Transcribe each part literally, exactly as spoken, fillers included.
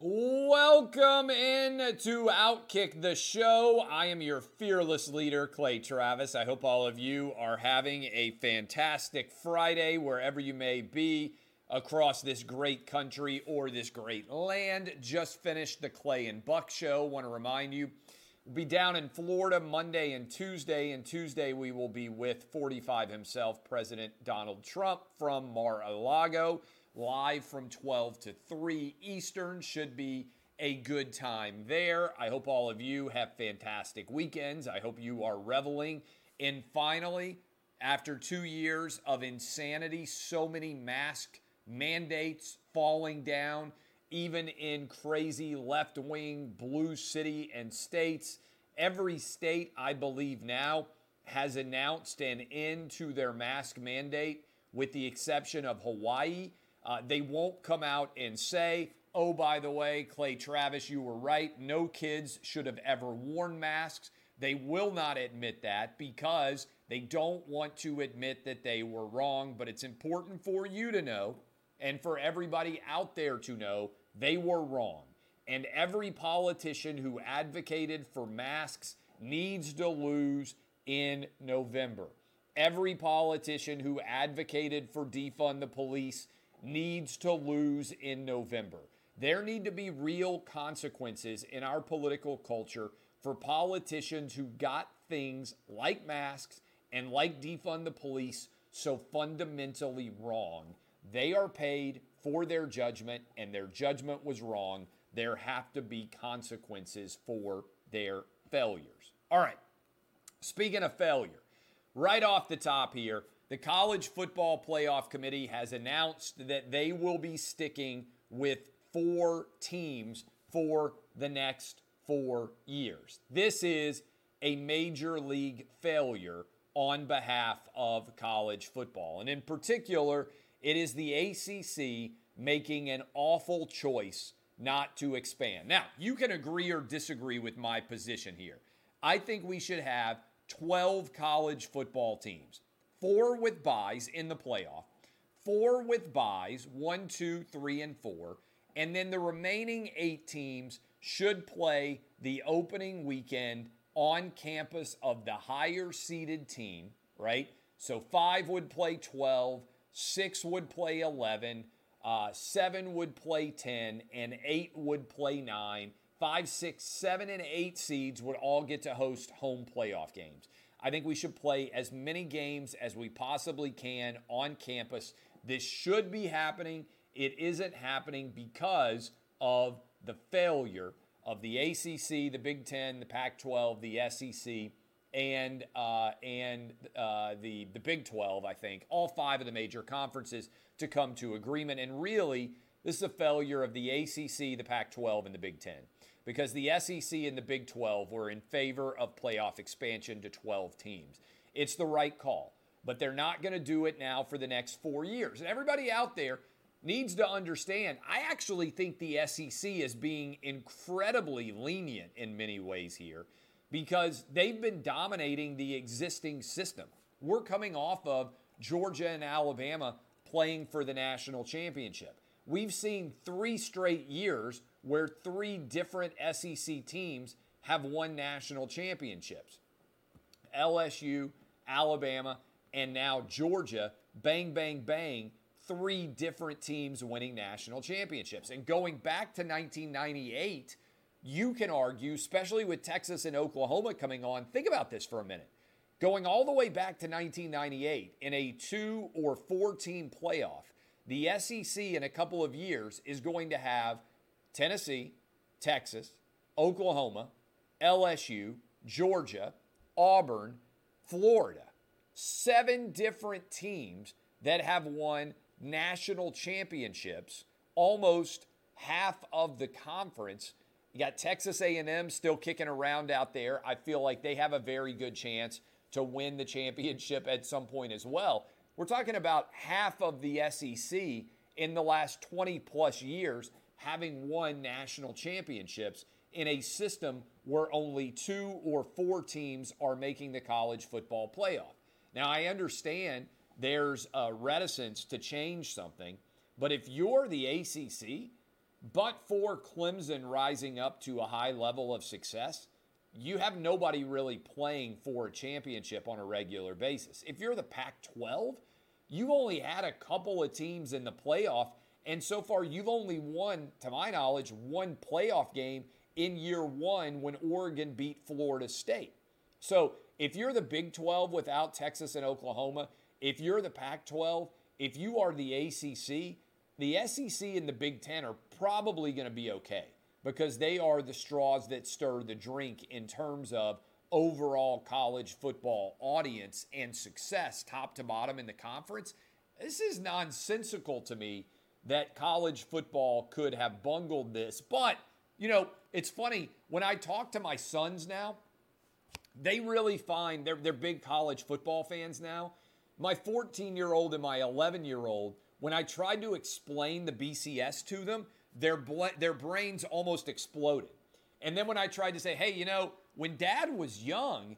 Welcome in to OutKick the show. I am your fearless leader, Clay Travis. I hope all of you are having a fantastic Friday wherever you may be across this great country or this great land. Just finished the Clay and Buck show. Want to remind you, we'll be down in Florida Monday and Tuesday. And Tuesday we will be with forty-five himself, President Donald Trump from Mar-a-Lago. Live from twelve to three Eastern. Should be a good time there. I hope all of you have fantastic weekends. I hope you are reveling in finally, after two years of insanity, so many mask mandates falling down, even in crazy left-wing blue city and states. Every state, I believe now, has announced an end to their mask mandate, with the exception of Hawaii. Uh, they won't come out and say, oh, by the way, Clay Travis, you were right. No kids should have ever worn masks. They will not admit that because they don't want to admit that they were wrong. But it's important for you to know and for everybody out there to know they were wrong. And every politician who advocated for masks needs to lose in November. Every politician who advocated for defund the police needs to lose in November. There need to be real consequences in our political culture for politicians who got things like masks and like defund the police so fundamentally wrong. They are paid for their judgment, and their judgment was wrong. There have to be consequences for their failures. All right, speaking of failure, right off the top here, the College Football Playoff Committee has announced that they will be sticking with four teams for the next four years. This is a major league failure on behalf of college football. And in particular, it is the A C C making an awful choice not to expand. Now, you can agree or disagree with my position here. I think we should have twelve college football teams. Four with byes in the playoff, four with byes, one, two, three, and four, and then the remaining eight teams should play the opening weekend on campus of the higher-seeded team, right? So five would play twelve, six would play eleven, uh, seven would play ten, and eight would play nine. Five, six, seven, and eight seeds would all get to host home playoff games. I think we should play as many games as we possibly can on campus. This should be happening. It isn't happening because of the failure of the A C C, the Big Ten, the Pac twelve, the S E C, and uh, and uh, the, the Big twelve, I think, all five of the major conferences to come to agreement. And really, this is a failure of the A C C, the Pac twelve, and the Big Ten. Because the S E C and the Big twelve were in favor of playoff expansion to twelve teams. It's the right call, but they're not going to do it now for the next four years. And everybody out there needs to understand, I actually think the S E C is being incredibly lenient in many ways here because they've been dominating the existing system. We're coming off of Georgia and Alabama playing for the national championship. We've seen three straight years where three different S E C teams have won national championships. L S U, Alabama, and now Georgia, bang, bang, bang, three different teams winning national championships. And going back to nineteen ninety-eight, you can argue, especially with Texas and Oklahoma coming on, think about this for a minute. Going all the way back to nineteen ninety-eight in a two- or four-team playoff, the S E C in a couple of years is going to have Tennessee, Texas, Oklahoma, L S U, Georgia, Auburn, Florida. Seven different teams that have won national championships, almost half of the conference. You got Texas A and M still kicking around out there. I feel like they have a very good chance to win the championship at some point as well. We're talking about half of the S E C in the last twenty-plus years having won national championships in a system where only two or four teams are making the college football playoff. Now, I understand there's a reticence to change something, but if you're the A C C, but for Clemson rising up to a high level of success, you have nobody really playing for a championship on a regular basis. If you're the Pac twelve, you only had a couple of teams in the playoff, and so far you've only won, to my knowledge, one playoff game in year one when Oregon beat Florida State. So if you're the Big twelve without Texas and Oklahoma, if you're the Pac twelve, if you are the A C C, the S E C and the Big Ten are probably going to be okay, because they are the straws that stir the drink in terms of overall college football audience and success top to bottom in the conference. This is nonsensical to me that college football could have bungled this. But, you know, it's funny, when I talk to my sons now, they really find, they're, they're big college football fans now. My fourteen-year-old and my eleven-year-old, when I tried to explain the B C S to them, Their, bl- their brains almost exploded. And then when I tried to say, hey, you know, when Dad was young,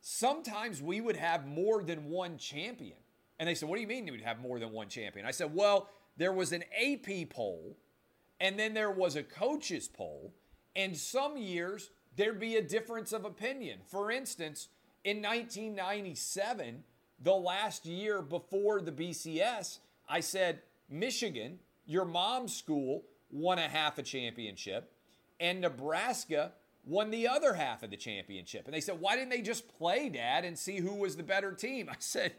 sometimes we would have more than one champion. And they said, what do you mean you would have more than one champion? I said, well, there was an A P poll, and then there was a coaches poll, and some years there'd be a difference of opinion. For instance, in nineteen ninety-seven, the last year before the B C S, I said, Michigan, your mom's school, won a half a championship, and Nebraska won the other half of the championship. And they said, why didn't they just play, Dad, and see who was the better team? I said,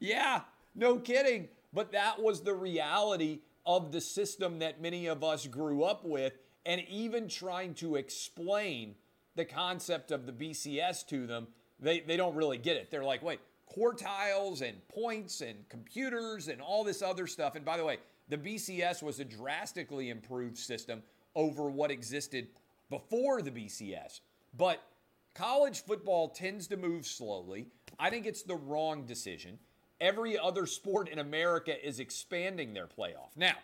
yeah, no kidding. But that was the reality of the system that many of us grew up with, and even trying to explain the concept of the B C S to them, they, they don't really get it. They're like, wait, quartiles and points and computers and all this other stuff. And by the way, the B C S was a drastically improved system over what existed before the B C S. But college football tends to move slowly. I think it's the wrong decision. Every other sport in America is expanding their playoff. Now,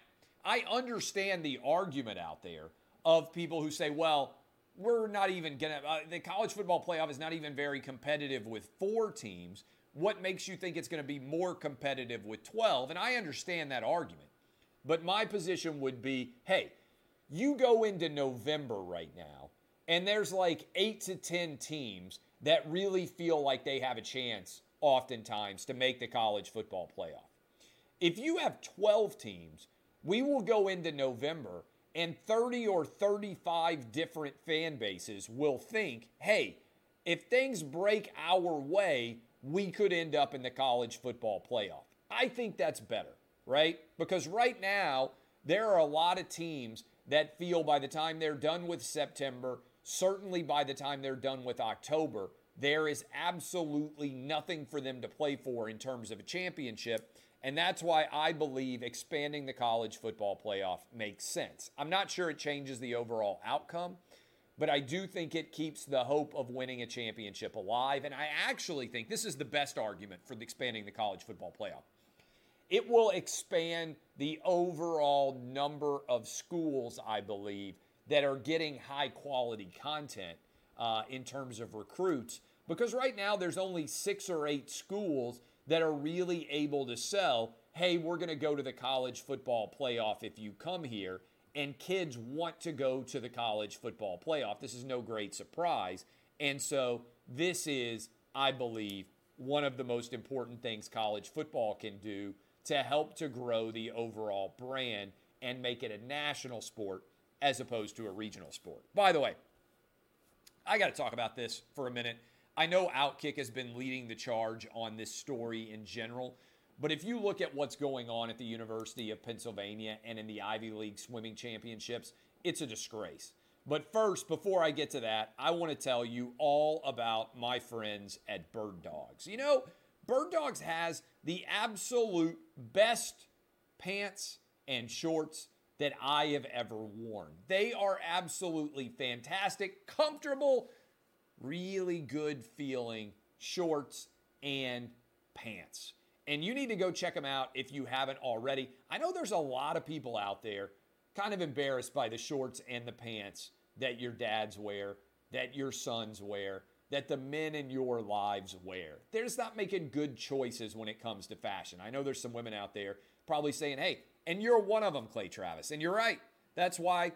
I understand the argument out there of people who say, well, we're not even going to, uh, the college football playoff is not even very competitive with four teams. What makes you think it's going to be more competitive with twelve? And I understand that argument. But my position would be, hey, you go into November right now, and there's like eight to ten teams that really feel like they have a chance oftentimes to make the college football playoff. If you have twelve teams, we will go into November, and thirty or thirty-five different fan bases will think, hey, if things break our way, we could end up in the college football playoff. I think that's better. Right? Because right now, there are a lot of teams that feel by the time they're done with September, certainly by the time they're done with October, there is absolutely nothing for them to play for in terms of a championship. And that's why I believe expanding the college football playoff makes sense. I'm not sure it changes the overall outcome, but I do think it keeps the hope of winning a championship alive. And I actually think this is the best argument for expanding the college football playoff. It will expand the overall number of schools, I believe, that are getting high-quality content uh, in terms of recruits. Because right now, there's only six or eight schools that are really able to sell, hey, we're going to go to the college football playoff if you come here. And kids want to go to the college football playoff. This is no great surprise. And so this is, I believe, one of the most important things college football can do to help to grow the overall brand and make it a national sport as opposed to a regional sport. By the way, I got to talk about this for a minute. I know OutKick has been leading the charge on this story in general, but if you look at what's going on at the University of Pennsylvania and in the Ivy League swimming championships, it's a disgrace. But first, before I get to that, I want to tell you all about my friends at Bird Dogs. You know, Bird Dogs has the absolute best pants and shorts that I have ever worn. They are absolutely fantastic, comfortable, really good feeling shorts and pants. And you need to go check them out if you haven't already. I know there's a lot of people out there kind of embarrassed by the shorts and the pants that your dads wear, that your sons wear, that the men in your lives wear. They're just not making good choices when it comes to fashion. I know there's some women out there probably saying, hey, and you're one of them, Clay Travis. And you're right. That's why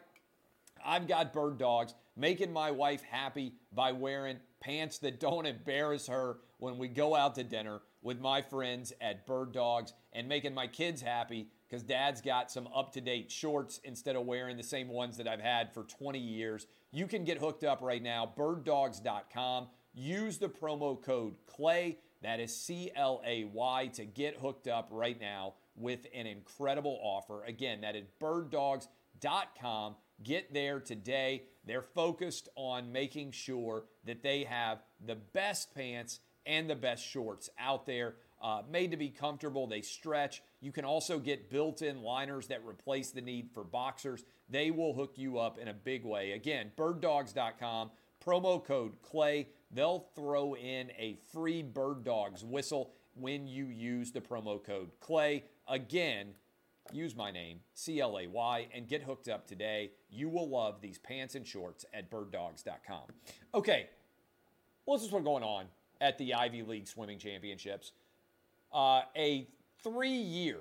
I've got Bird Dogs making my wife happy by wearing pants that don't embarrass her when we go out to dinner with my friends at Bird Dogs, and making my kids happy because dad's got some up-to-date shorts instead of wearing the same ones that I've had for twenty years. You can get hooked up right now, bird dogs dot com. Use the promo code CLAY, that is C L A Y, to get hooked up right now with an incredible offer. Again, that is bird dogs dot com. Get there today. They're focused on making sure that they have the best pants and the best shorts out there, uh, made to be comfortable. They stretch. You can also get built-in liners that replace the need for boxers. They will hook you up in a big way. Again, bird dogs dot com, promo code CLAY. They'll throw in a free Bird Dogs whistle when you use the promo code CLAY. Again, use my name, C L A Y, and get hooked up today. You will love these pants and shorts at bird dogs dot com. Okay, what's this one going on at the Ivy League Swimming Championships? Uh, a three-year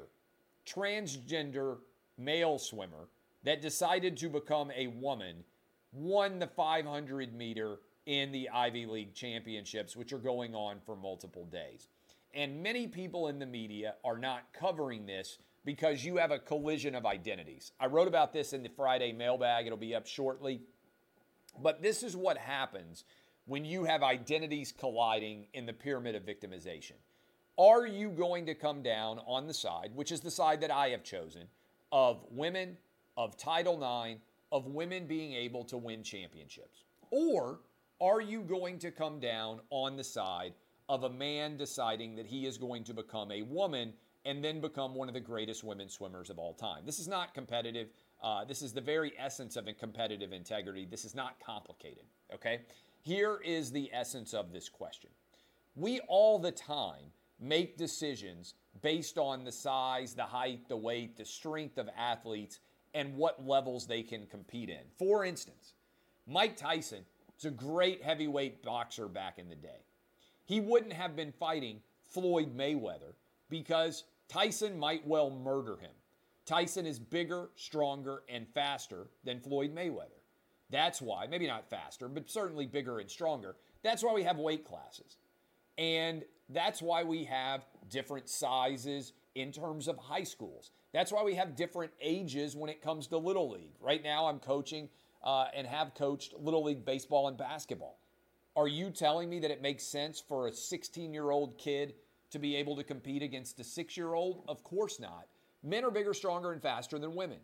transgender male swimmer that decided to become a woman won the five hundred meter in the Ivy League Championships, which are going on for multiple days. And many people in the media are not covering this because you have a collision of identities. I wrote about this in the Friday mailbag. It'll be up shortly. But this is what happens when you have identities colliding in the pyramid of victimization. Are you going to come down on the side, which is the side that I have chosen, of women, of Title nine, of women being able to win championships? Or are you going to come down on the side of a man deciding that he is going to become a woman and then become one of the greatest women swimmers of all time? This is not competitive. Uh, this is the very essence of competitive integrity. This is not complicated, okay? Here is the essence of this question. We all the time make decisions based on the size, the height, the weight, the strength of athletes, and what levels they can compete in. For instance, Mike Tyson was a great heavyweight boxer back in the day. He wouldn't have been fighting Floyd Mayweather because Tyson might well murder him. Tyson is bigger, stronger, and faster than Floyd Mayweather. That's why, maybe not faster, but certainly bigger and stronger. That's why we have weight classes. And that's why we have different sizes in terms of high schools. That's why we have different ages when it comes to Little League. Right now I'm coaching uh, and have coached Little League baseball and basketball. Are you telling me that it makes sense for a sixteen-year-old kid to be able to compete against a six-year-old? Of course not. Men are bigger, stronger, and faster than women.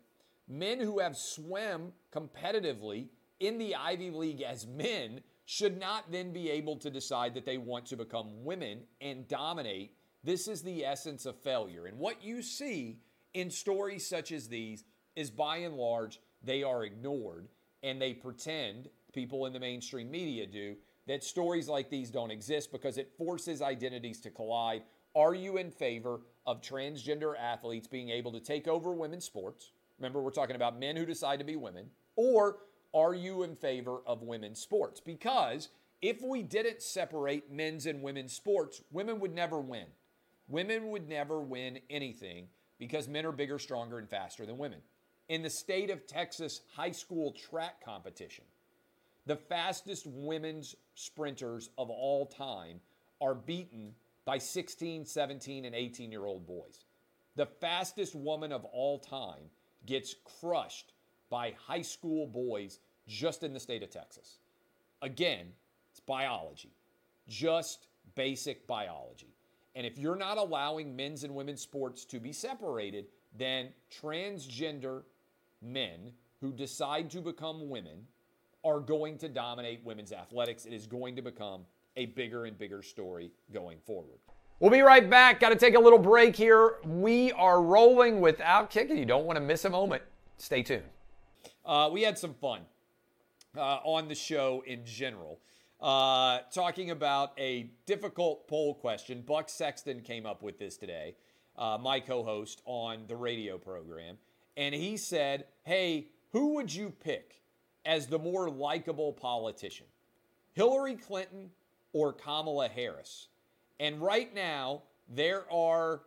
Men who have swam competitively in the Ivy League as men should not then be able to decide that they want to become women and dominate. This is the essence of failure. And what you see in stories such as these is, by and large, they are ignored, and they pretend, people in the mainstream media do, that stories like these don't exist because it forces identities to collide. Are you in favor of transgender athletes being able to take over women's sports? Remember, we're talking about men who decide to be women. Or are you in favor of women's sports? Because if we didn't separate men's and women's sports, women would never win. Women would never win anything because men are bigger, stronger, and faster than women. In the state of Texas high school track competition, the fastest women's sprinters of all time are beaten by sixteen, seventeen, and eighteen-year-old boys. The fastest woman of all time gets crushed by high school boys just in the state of Texas. Again, it's biology. Just basic biology. And if you're not allowing men's and women's sports to be separated, then transgender men who decide to become women are going to dominate women's athletics. It is going to become a bigger and bigger story going forward. We'll be right back. Got to take a little break here. We are rolling with OutKick, and you don't want to miss a moment. Stay tuned. Uh, we had some fun uh, on the show in general, uh, talking about a difficult poll question. Buck Sexton came up with this today, uh, my co-host on the radio program, and he said, hey, who would you pick as the more likable politician, Hillary Clinton or Kamala Harris? And right now, there are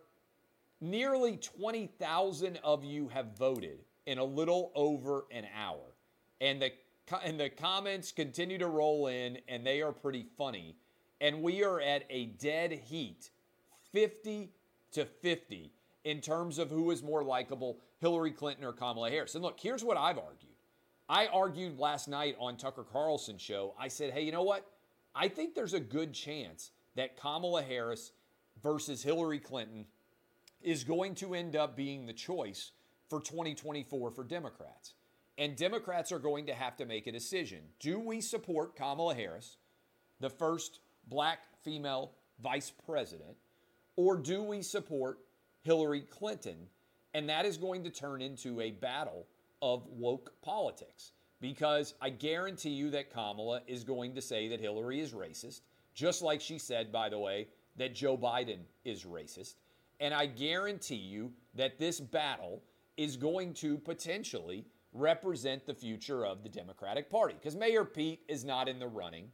nearly twenty thousand of you have voted in a little over an hour. And the and the comments continue to roll in, and they are pretty funny. And we are at a dead heat, fifty to fifty, in terms of who is more likable, Hillary Clinton or Kamala Harris. And look, here's what I've argued. I argued last night on Tucker Carlson's show. I said, hey, you know what? I think there's a good chance that Kamala Harris versus Hillary Clinton is going to end up being the choice for twenty twenty-four for Democrats. And Democrats are going to have to make a decision. Do we support Kamala Harris, the first black female vice president, or do we support Hillary Clinton? And that is going to turn into a battle of woke politics, because I guarantee you that Kamala is going to say that Hillary is racist, just like she said, by the way, that Joe Biden is racist. And I guarantee you that this battle is going to potentially represent the future of the Democratic Party, because Mayor Pete is not in the running.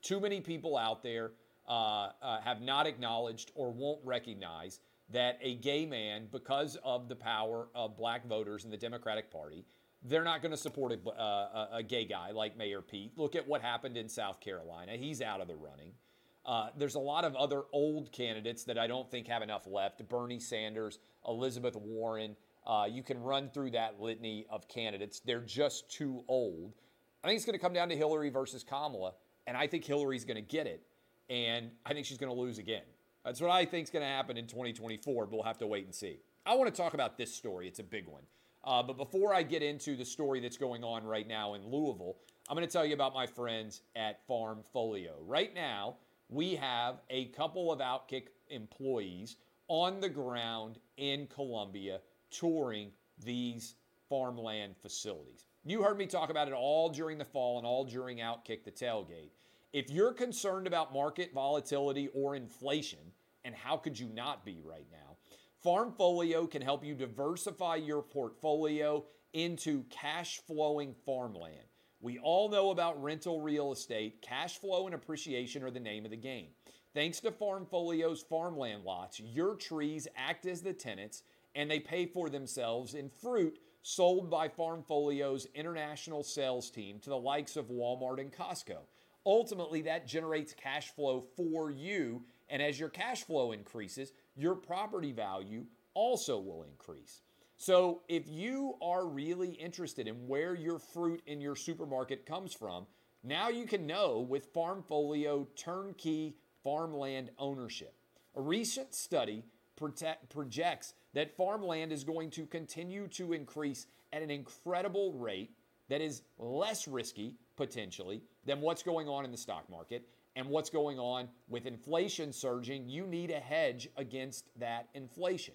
Too many people out there uh, uh, have not acknowledged or won't recognize that a gay man, because of the power of black voters in the Democratic Party, they're not going to support a, uh, a gay guy like Mayor Pete. Look at what happened in South Carolina. He's out of the running. Uh, there's a lot of other old candidates that I don't think have enough left. Bernie Sanders, Elizabeth Warren. Uh, you can run through that litany of candidates. They're just too old. I think it's going to come down to Hillary versus Kamala, and I think Hillary's going to get it, and I think she's going to lose again. That's what I think is going to happen in twenty twenty-four, but we'll have to wait and see. I want to talk about this story. It's a big one. Uh, but before I get into the story that's going on right now in Louisville, I'm going to tell you about my friends at Farm Folio. Right now, we have a couple of OutKick employees on the ground in Columbia touring these farmland facilities. You heard me talk about it all during the fall and all during OutKick the Tailgate. If you're concerned about market volatility or inflation, and how could you not be right now, Farm Folio can help you diversify your portfolio into cash flowing farmland. We all know about rental real estate. Cash flow and appreciation are the name of the game. Thanks to Farm Folio's farmland lots, your trees act as the tenants, and they pay for themselves in fruit sold by Farm Folio's international sales team to the likes of Walmart and Costco. Ultimately, that generates cash flow for you, and as your cash flow increases, your property value also will increase. So if you are really interested in where your fruit in your supermarket comes from, now you can know with Farm Folio turnkey farmland ownership. A recent study protect, projects that farmland is going to continue to increase at an incredible rate that is less risky, potentially, than what's going on in the stock market and what's going on with inflation surging. You need a hedge against that inflation.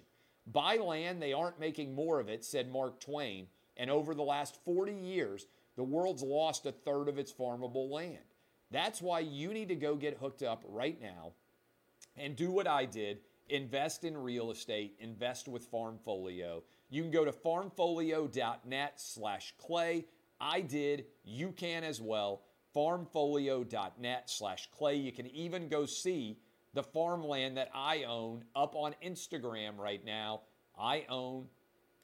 Buy land, they aren't making more of it, said Mark Twain, and over the last forty years, the world's lost a third of its farmable land. That's why you need to go get hooked up right now and do what I did. Invest in real estate. Invest with Farm Folio. You can go to farmfolio.net slash Clay. I did. You can as well. farmfolio.net slash Clay. You can even go see the farmland that I own up on Instagram right now. I own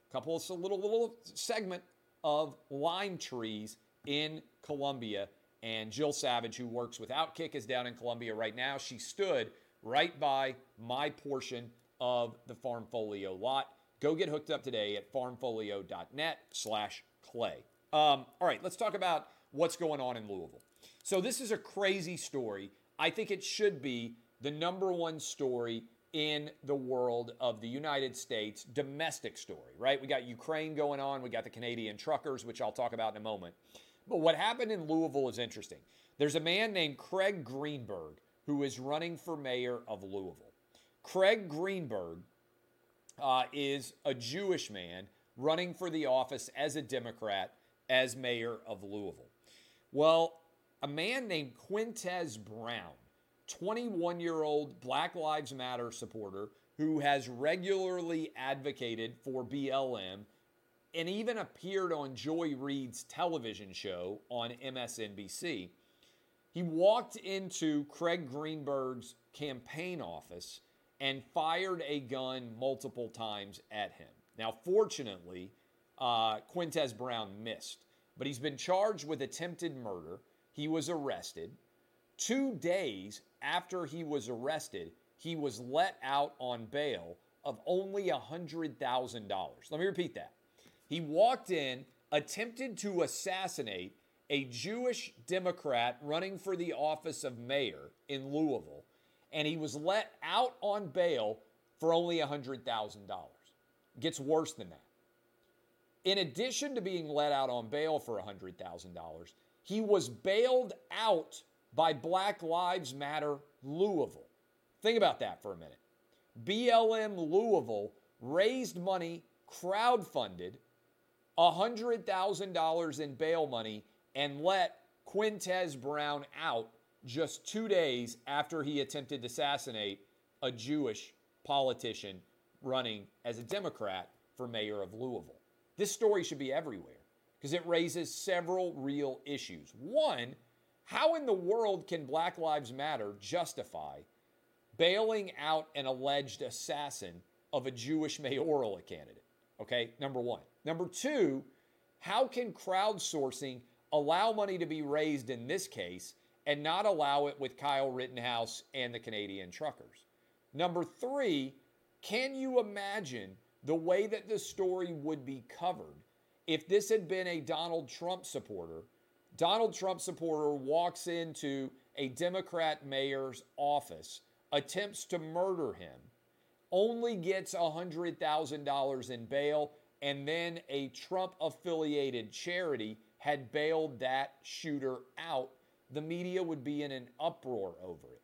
a couple of little, little segment of lime trees in Columbia. And Jill Savage, who works with OutKick, is down in Columbia right now. She stood right by my portion of the Farm Folio lot. Go get hooked up today at farmfolio.net slash Clay. Um, all right, let's talk about what's going on in Louisville. So this is a crazy story. I think it should be the number one story in the world of the United States, domestic story, right? We got Ukraine going on. We got the Canadian truckers, which I'll talk about in a moment. But what happened in Louisville is interesting. There's a man named Craig Greenberg who is running for mayor of Louisville. Craig Greenberg uh, is a Jewish man running for the office as a Democrat as mayor of Louisville. Well, a man named Quintez Brown, twenty-one-year-old Black Lives Matter supporter who has regularly advocated for B L M and even appeared on Joy Reid's television show on M S N B C, he walked into Craig Greenberg's campaign office and fired a gun multiple times at him. Now, fortunately, uh, Quintez Brown missed. But he's been charged with attempted murder. He was arrested. Two days after he was arrested, he was let out on bail of only one hundred thousand dollars. Let me repeat that. He walked in, attempted to assassinate a Jewish Democrat running for the office of mayor in Louisville, and he was let out on bail for only one hundred thousand dollars. Gets worse than that. In addition to being let out on bail for one hundred thousand dollars, he was bailed out by Black Lives Matter Louisville. Think about that for a minute. B L M Louisville raised money, crowdfunded one hundred thousand dollars in bail money, and let Quintez Brown out just two days after he attempted to assassinate a Jewish politician running as a Democrat for mayor of Louisville. This story should be everywhere because it raises several real issues. One, how in the world can Black Lives Matter justify bailing out an alleged assassin of a Jewish mayoral candidate? Okay, number one. Number two, how can crowdsourcing allow money to be raised in this case and not allow it with Kyle Rittenhouse and the Canadian truckers? Number three, can you imagine the way that this story would be covered if this had been a Donald Trump supporter? Donald Trump supporter walks into a Democrat mayor's office, attempts to murder him, only gets one hundred thousand dollars in bail, and then a Trump-affiliated charity had bailed that shooter out. The media would be in an uproar over it.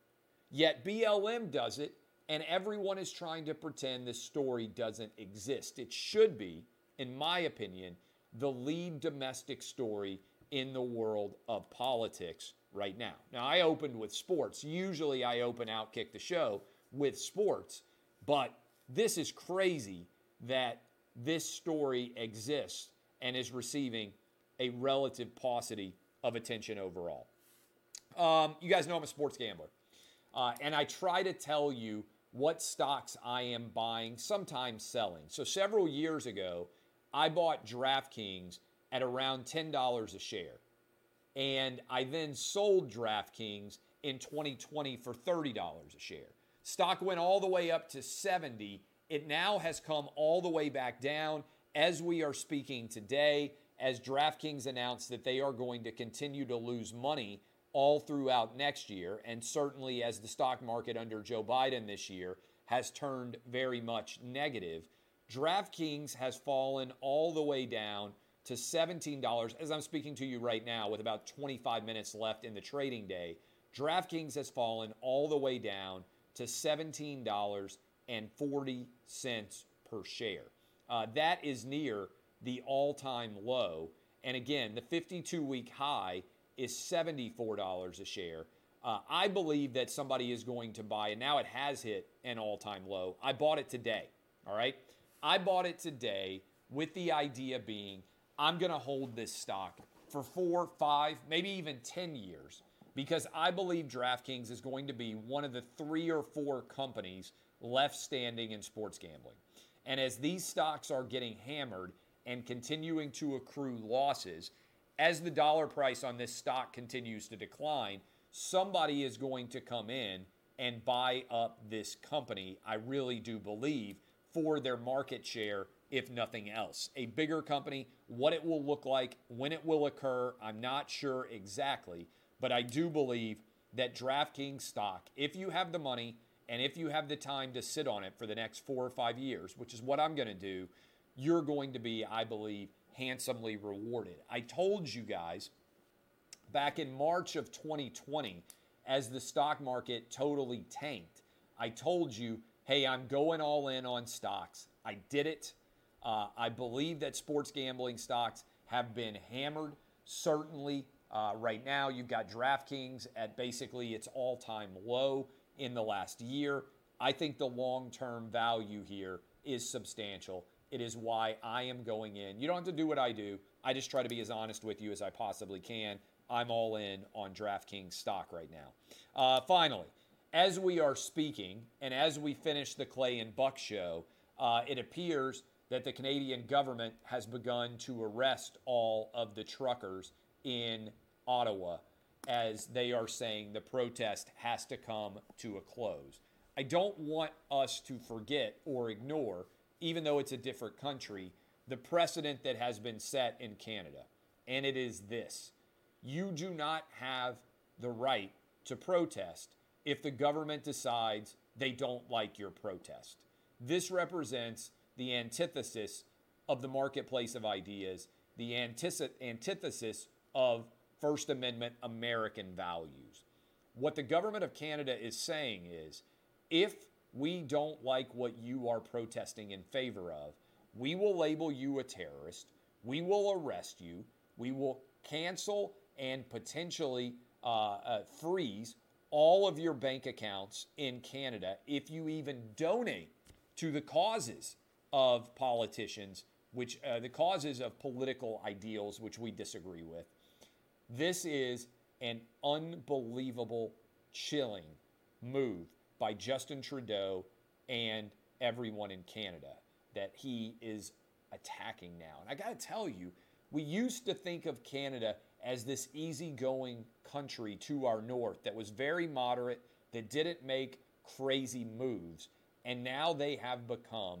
Yet B L M does it, and everyone is trying to pretend this story doesn't exist. It should be, in my opinion, the lead domestic story in the world of politics right now. Now, I opened with sports. Usually I open OutKick the show with sports, but this is crazy that this story exists and is receiving a relative paucity of attention overall. Um, you guys know I'm a sports gambler, uh, and I try to tell you what stocks I am buying, sometimes selling. So several years ago, I bought DraftKings at around ten dollars a share, and I then sold DraftKings in twenty twenty for thirty dollars a share. Stock went all the way up to seventy dollars. It now has come all the way back down as we are speaking today, as DraftKings announced that they are going to continue to lose money all throughout next year, and certainly as the stock market under Joe Biden this year has turned very much negative. DraftKings has fallen all the way down to seventeen dollars. As I'm speaking to you right now, with about twenty-five minutes left in the trading day, DraftKings has fallen all the way down to seventeen dollars and forty cents per share. Uh, that is near the all-time low. And again, the fifty-two week high is seventy-four dollars a share. Uh, I believe that somebody is going to buy, and now it has hit an all-time low. I bought it today, all right? I bought it today with the idea being I'm going to hold this stock for four, five, maybe even ten years because I believe DraftKings is going to be one of the three or four companies left standing in sports gambling. And as these stocks are getting hammered and continuing to accrue losses, as the dollar price on this stock continues to decline, somebody is going to come in and buy up this company, I really do believe, for their market share, if nothing else. A bigger company, what it will look like, when it will occur, I'm not sure exactly, but I do believe that DraftKings stock, if you have the money, and if you have the time to sit on it for the next four or five years, which is what I'm going to do, you're going to be, I believe, handsomely rewarded. I told you guys back in March of twenty twenty, as the stock market totally tanked, I told you, hey, I'm going all in on stocks. I did it. Uh, I believe that sports gambling stocks have been hammered. Certainly, uh, right now, you've got DraftKings at basically its all-time low in the last year. I think the long-term value here is substantial. It is why I am going in. You don't have to do what I do. I just try to be as honest with you as I possibly can. I'm all in on DraftKings stock right now. Uh, finally, as we are speaking and as we finish the Clay and Buck show, uh, it appears that the Canadian government has begun to arrest all of the truckers in Ottawa as they are saying the protest has to come to a close. I don't want us to forget or ignore, even though it's a different country, the precedent that has been set in Canada. And it is this. You do not have the right to protest if the government decides they don't like your protest. This represents the antithesis of the marketplace of ideas, the antithesis of First Amendment American values. What the government of Canada is saying is, if we don't like what you are protesting in favor of, we will label you a terrorist, we will arrest you, we will cancel and potentially uh, uh, freeze all of your bank accounts in Canada if you even donate to the causes of politicians, which uh, the causes of political ideals, which we disagree with. This is an unbelievable, chilling move by Justin Trudeau and everyone in Canada that he is attacking now. And I got to tell you, we used to think of Canada as this easygoing country to our north that was very moderate, that didn't make crazy moves. And now they have become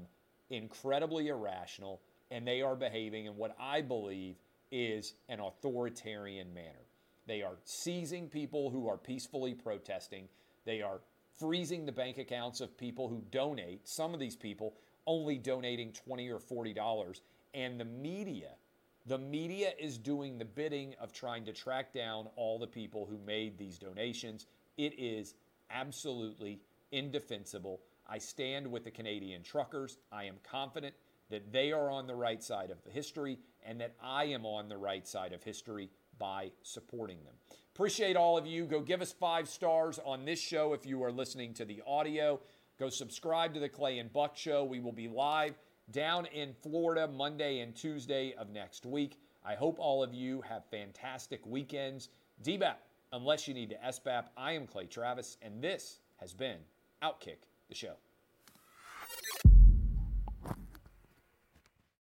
incredibly irrational, and they are behaving in what I believe is an authoritarian manner. They are seizing people who are peacefully protesting. They are freezing the bank accounts of people who donate, some of these people only donating twenty dollars or forty dollars. And the media, the media is doing the bidding of trying to track down all the people who made these donations. It is absolutely indefensible. I stand with the Canadian truckers. I am confident that they are on the right side of history and that I am on the right side of history by supporting them. Appreciate all of you. Go give us five stars on this show if you are listening to the audio. Go subscribe to the Clay and Buck Show. We will be live down in Florida Monday and Tuesday of next week. I hope all of you have fantastic weekends. D B A P, unless you need to S B A P, I am Clay Travis, and this has been OutKick the Show.